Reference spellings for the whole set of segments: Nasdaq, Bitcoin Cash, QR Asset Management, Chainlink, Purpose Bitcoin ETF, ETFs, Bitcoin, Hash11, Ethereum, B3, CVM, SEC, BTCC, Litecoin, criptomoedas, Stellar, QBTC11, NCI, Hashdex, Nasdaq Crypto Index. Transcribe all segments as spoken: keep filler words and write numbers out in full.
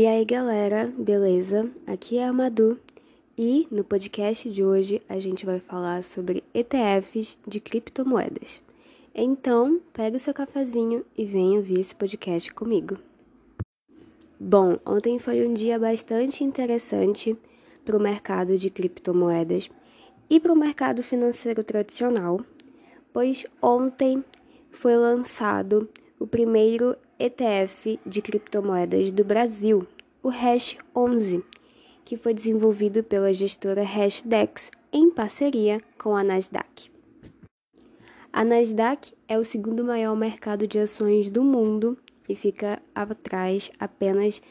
E aí galera, beleza? Aqui é a Madu e no podcast de hoje a gente vai falar sobre E T Fs de criptomoedas. Então, pega o seu cafezinho e venha ouvir esse podcast comigo. Bom, ontem foi um dia bastante interessante para o mercado de criptomoedas e para o mercado financeiro tradicional, pois ontem foi lançado o primeiro E T F de criptomoedas do Brasil, o Hash onze, que foi desenvolvido pela gestora Hashdex em parceria com a Nasdaq. A Nasdaq é o segundo maior mercado de ações do mundo e fica atrás apenas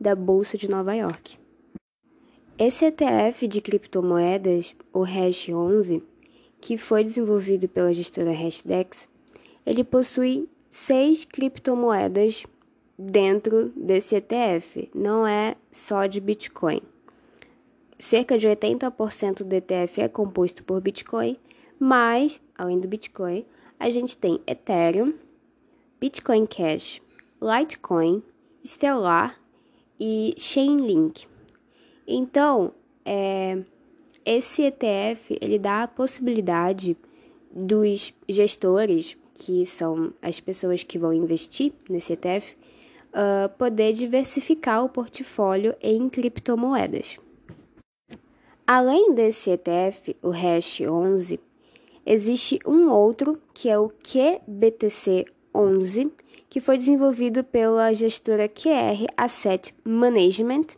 da Bolsa de Nova York. Esse E T F de criptomoedas, o Hash onze, que foi desenvolvido pela gestora Hashdex, ele possui seis criptomoedas dentro desse E T F, não é só de Bitcoin. Cerca de oitenta por cento do E T F é composto por Bitcoin, mas, além do Bitcoin, a gente tem Ethereum, Bitcoin Cash, Litecoin, Stellar e Chainlink. Então, é, esse E T F ele dá a possibilidade dos gestores, que são as pessoas que vão investir nesse E T F, uh, poder diversificar o portfólio em criptomoedas. Além desse E T F, o Hash onze, existe um outro que é o Q B T C onze, que foi desenvolvido pela gestora Q R Asset Management,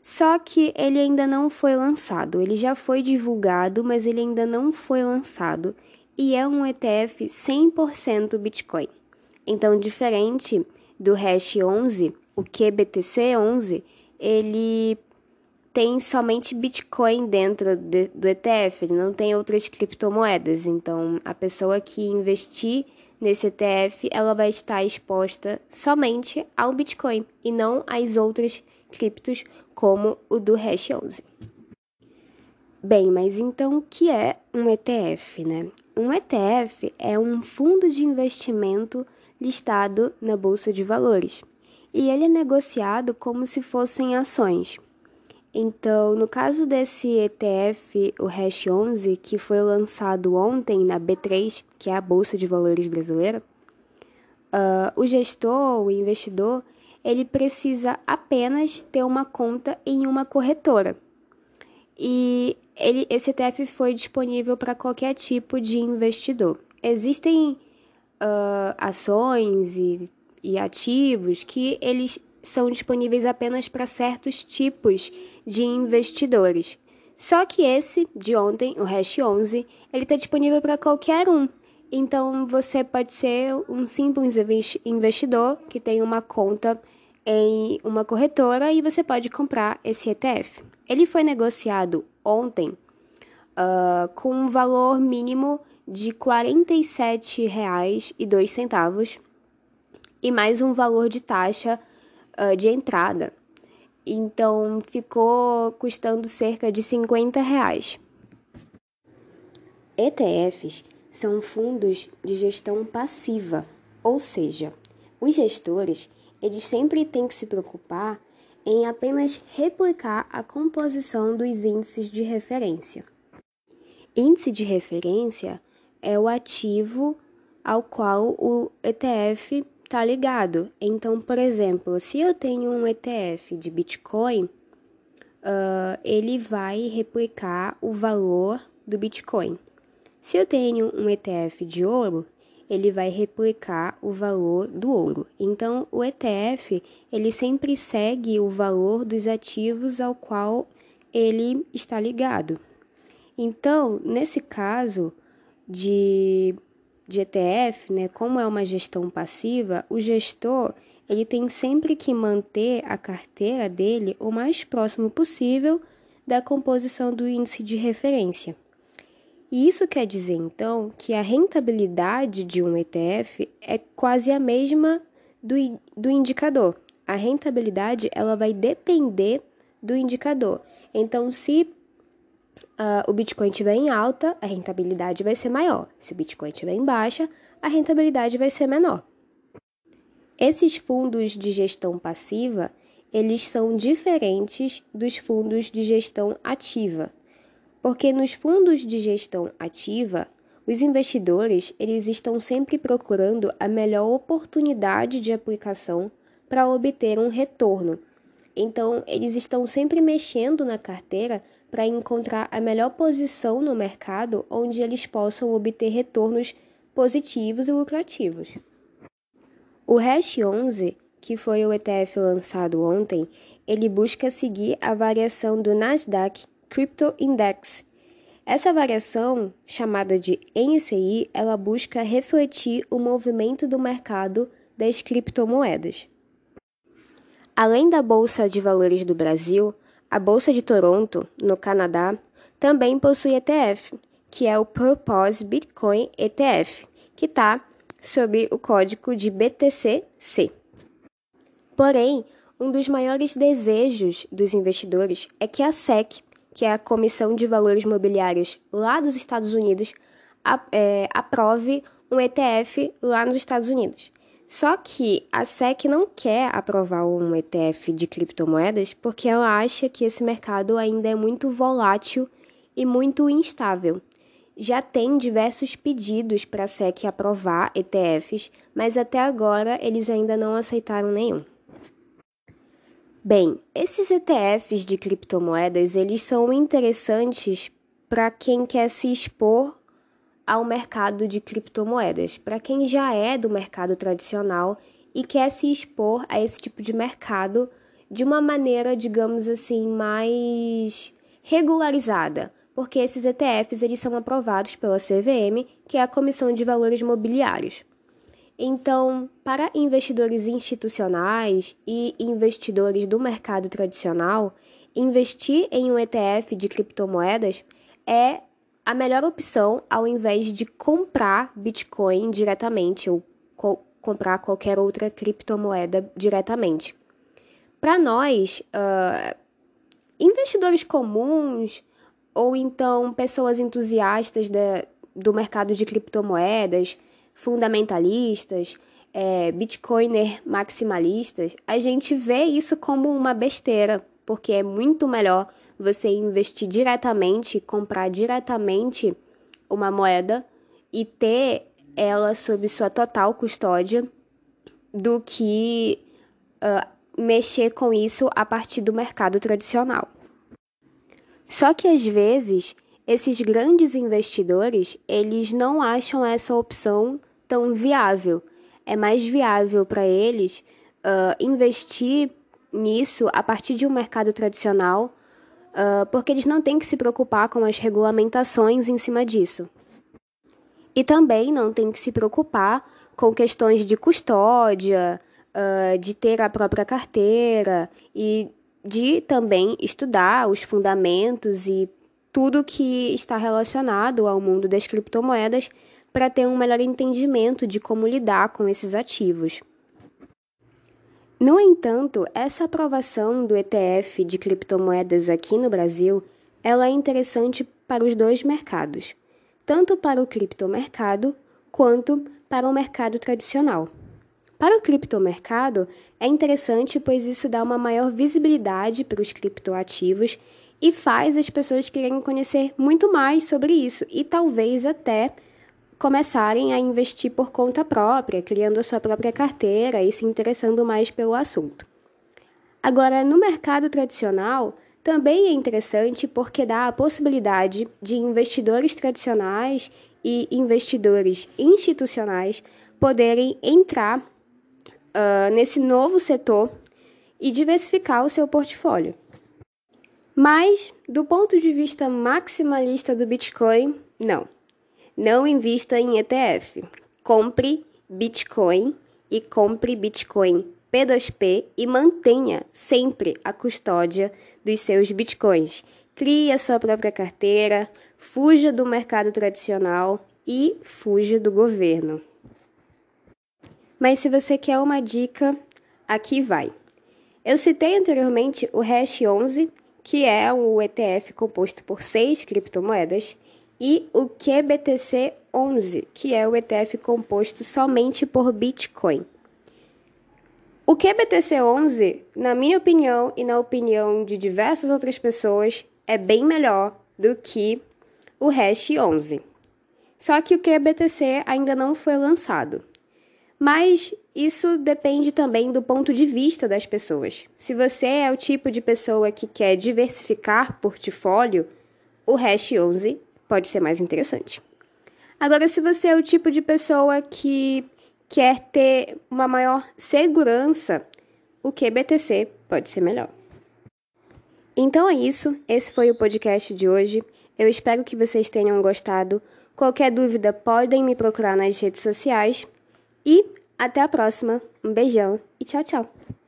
só que ele ainda não foi lançado. Ele já foi divulgado, mas ele ainda não foi lançado. E é um E T F cem por cento Bitcoin. Então, diferente do Hash onze, o Q B T C onze, ele tem somente Bitcoin dentro de, do E T F, ele não tem outras criptomoedas. Então, a pessoa que investir nesse E T F, ela vai estar exposta somente ao Bitcoin e não às outras criptos, como o do Hash onze. Bem, mas então o que é um E T F, né? Um E T F é um fundo de investimento listado na Bolsa de Valores e ele é negociado como se fossem ações. Então, no caso desse E T F, o Hash onze, que foi lançado ontem na B três, que é a Bolsa de Valores brasileira, uh, o gestor, o investidor, ele precisa apenas ter uma conta em uma corretora. E ele, esse E T F foi disponível para qualquer tipo de investidor. Existem uh, ações e, e ativos que eles são disponíveis apenas para certos tipos de investidores. Só que esse de ontem, o Hash onze, ele está disponível para qualquer um. Então, você pode ser um simples investidor que tem uma conta em uma corretora e você pode comprar esse E T F. Ele foi negociado ontem uh, com um valor mínimo de quarenta e sete reais e dois centavos e mais um valor de taxa uh, de entrada. Então, ficou custando cerca de cinquenta reais. E T Fs são fundos de gestão passiva, ou seja, os gestores eles sempre têm que se preocupar em apenas replicar a composição dos índices de referência. Índice de referência é o ativo ao qual o E T F está ligado. Então, por exemplo, se eu tenho um E T F de Bitcoin, uh, ele vai replicar o valor do Bitcoin. Se eu tenho um E T F de ouro, ele vai replicar o valor do ouro. Então, o E T F, ele sempre segue o valor dos ativos ao qual ele está ligado. Então, nesse caso de, de E T F, né, como é uma gestão passiva, o gestor ele tem sempre que manter a carteira dele o mais próximo possível da composição do índice de referência. E isso quer dizer, então, que a rentabilidade de um E T F é quase a mesma do, do indicador. A rentabilidade ela vai depender do indicador. Então, se uh, o Bitcoin estiver em alta, a rentabilidade vai ser maior. Se o Bitcoin estiver em baixa, a rentabilidade vai ser menor. Esses fundos de gestão passiva, eles são diferentes dos fundos de gestão ativa, porque nos fundos de gestão ativa, os investidores eles estão sempre procurando a melhor oportunidade de aplicação para obter um retorno. Então, eles estão sempre mexendo na carteira para encontrar a melhor posição no mercado onde eles possam obter retornos positivos e lucrativos. O Hash onze, que foi o E T F lançado ontem, ele busca seguir a variação do Nasdaq Crypto Index. Essa variação, chamada de N C I, ela busca refletir o movimento do mercado das criptomoedas. Além da Bolsa de Valores do Brasil, a Bolsa de Toronto, no Canadá, também possui E T F, que é o Purpose Bitcoin E T F, que está sob o código de B T C C. Porém, um dos maiores desejos dos investidores é que a S E C, que é a Comissão de Valores Mobiliários lá dos Estados Unidos, a, é, aprove um E T F lá nos Estados Unidos. Só que a S E C não quer aprovar um E T F de criptomoedas porque ela acha que esse mercado ainda é muito volátil e muito instável. Já tem diversos pedidos para a S E C aprovar E T Fs, mas até agora eles ainda não aceitaram nenhum. Bem, esses E T Fs de criptomoedas, eles são interessantes para quem quer se expor ao mercado de criptomoedas, para quem já é do mercado tradicional e quer se expor a esse tipo de mercado de uma maneira, digamos assim, mais regularizada, porque esses E T Fs, eles são aprovados pela C V M, que é a Comissão de Valores Mobiliários. Então, para investidores institucionais e investidores do mercado tradicional, investir em um E T F de criptomoedas é a melhor opção ao invés de comprar Bitcoin diretamente ou co- comprar qualquer outra criptomoeda diretamente. Para nós, uh, investidores comuns ou então pessoas entusiastas da, do mercado de criptomoedas, fundamentalistas, é, bitcoiner maximalistas, a gente vê isso como uma besteira, porque é muito melhor você investir diretamente, comprar diretamente uma moeda e ter ela sob sua total custódia do que uh, mexer com isso a partir do mercado tradicional. Só que às vezes, esses grandes investidores, eles não acham essa opção tão viável. É mais viável para eles uh, investir nisso a partir de um mercado tradicional, uh, porque eles não têm que se preocupar com as regulamentações em cima disso. E também não têm que se preocupar com questões de custódia, uh, de ter a própria carteira e de também estudar os fundamentos e tudo que está relacionado ao mundo das criptomoedas para ter um melhor entendimento de como lidar com esses ativos. No entanto, essa aprovação do E T F de criptomoedas aqui no Brasil, ela é interessante para os dois mercados, tanto para o criptomercado quanto para o mercado tradicional. Para o criptomercado, é interessante pois isso dá uma maior visibilidade para os criptoativos e faz as pessoas quererem conhecer muito mais sobre isso e talvez até começarem a investir por conta própria, criando a sua própria carteira e se interessando mais pelo assunto. Agora, no mercado tradicional, também é interessante porque dá a possibilidade de investidores tradicionais e investidores institucionais poderem entrar uh, nesse novo setor e diversificar o seu portfólio. Mas, do ponto de vista maximalista do Bitcoin, não. Não invista em E T F. Compre Bitcoin e compre Bitcoin P dois P e mantenha sempre a custódia dos seus Bitcoins. Crie a sua própria carteira, fuja do mercado tradicional e fuja do governo. Mas se você quer uma dica, aqui vai. Eu citei anteriormente o Hash onze, que é um E T F composto por seis criptomoedas, e o Q B T C onze, que é o E T F composto somente por Bitcoin. O Q B T C onze, na minha opinião e na opinião de diversas outras pessoas, é bem melhor do que o Hash onze. Só que o Q B T C ainda não foi lançado. Mas isso depende também do ponto de vista das pessoas. Se você é o tipo de pessoa que quer diversificar portfólio, o Hash onze pode ser mais interessante. Agora, se você é o tipo de pessoa que quer ter uma maior segurança, o Q B T C pode ser melhor. Então é isso, esse foi o podcast de hoje. Eu espero que vocês tenham gostado. Qualquer dúvida, podem me procurar nas redes sociais. E até a próxima. Um beijão e tchau, tchau.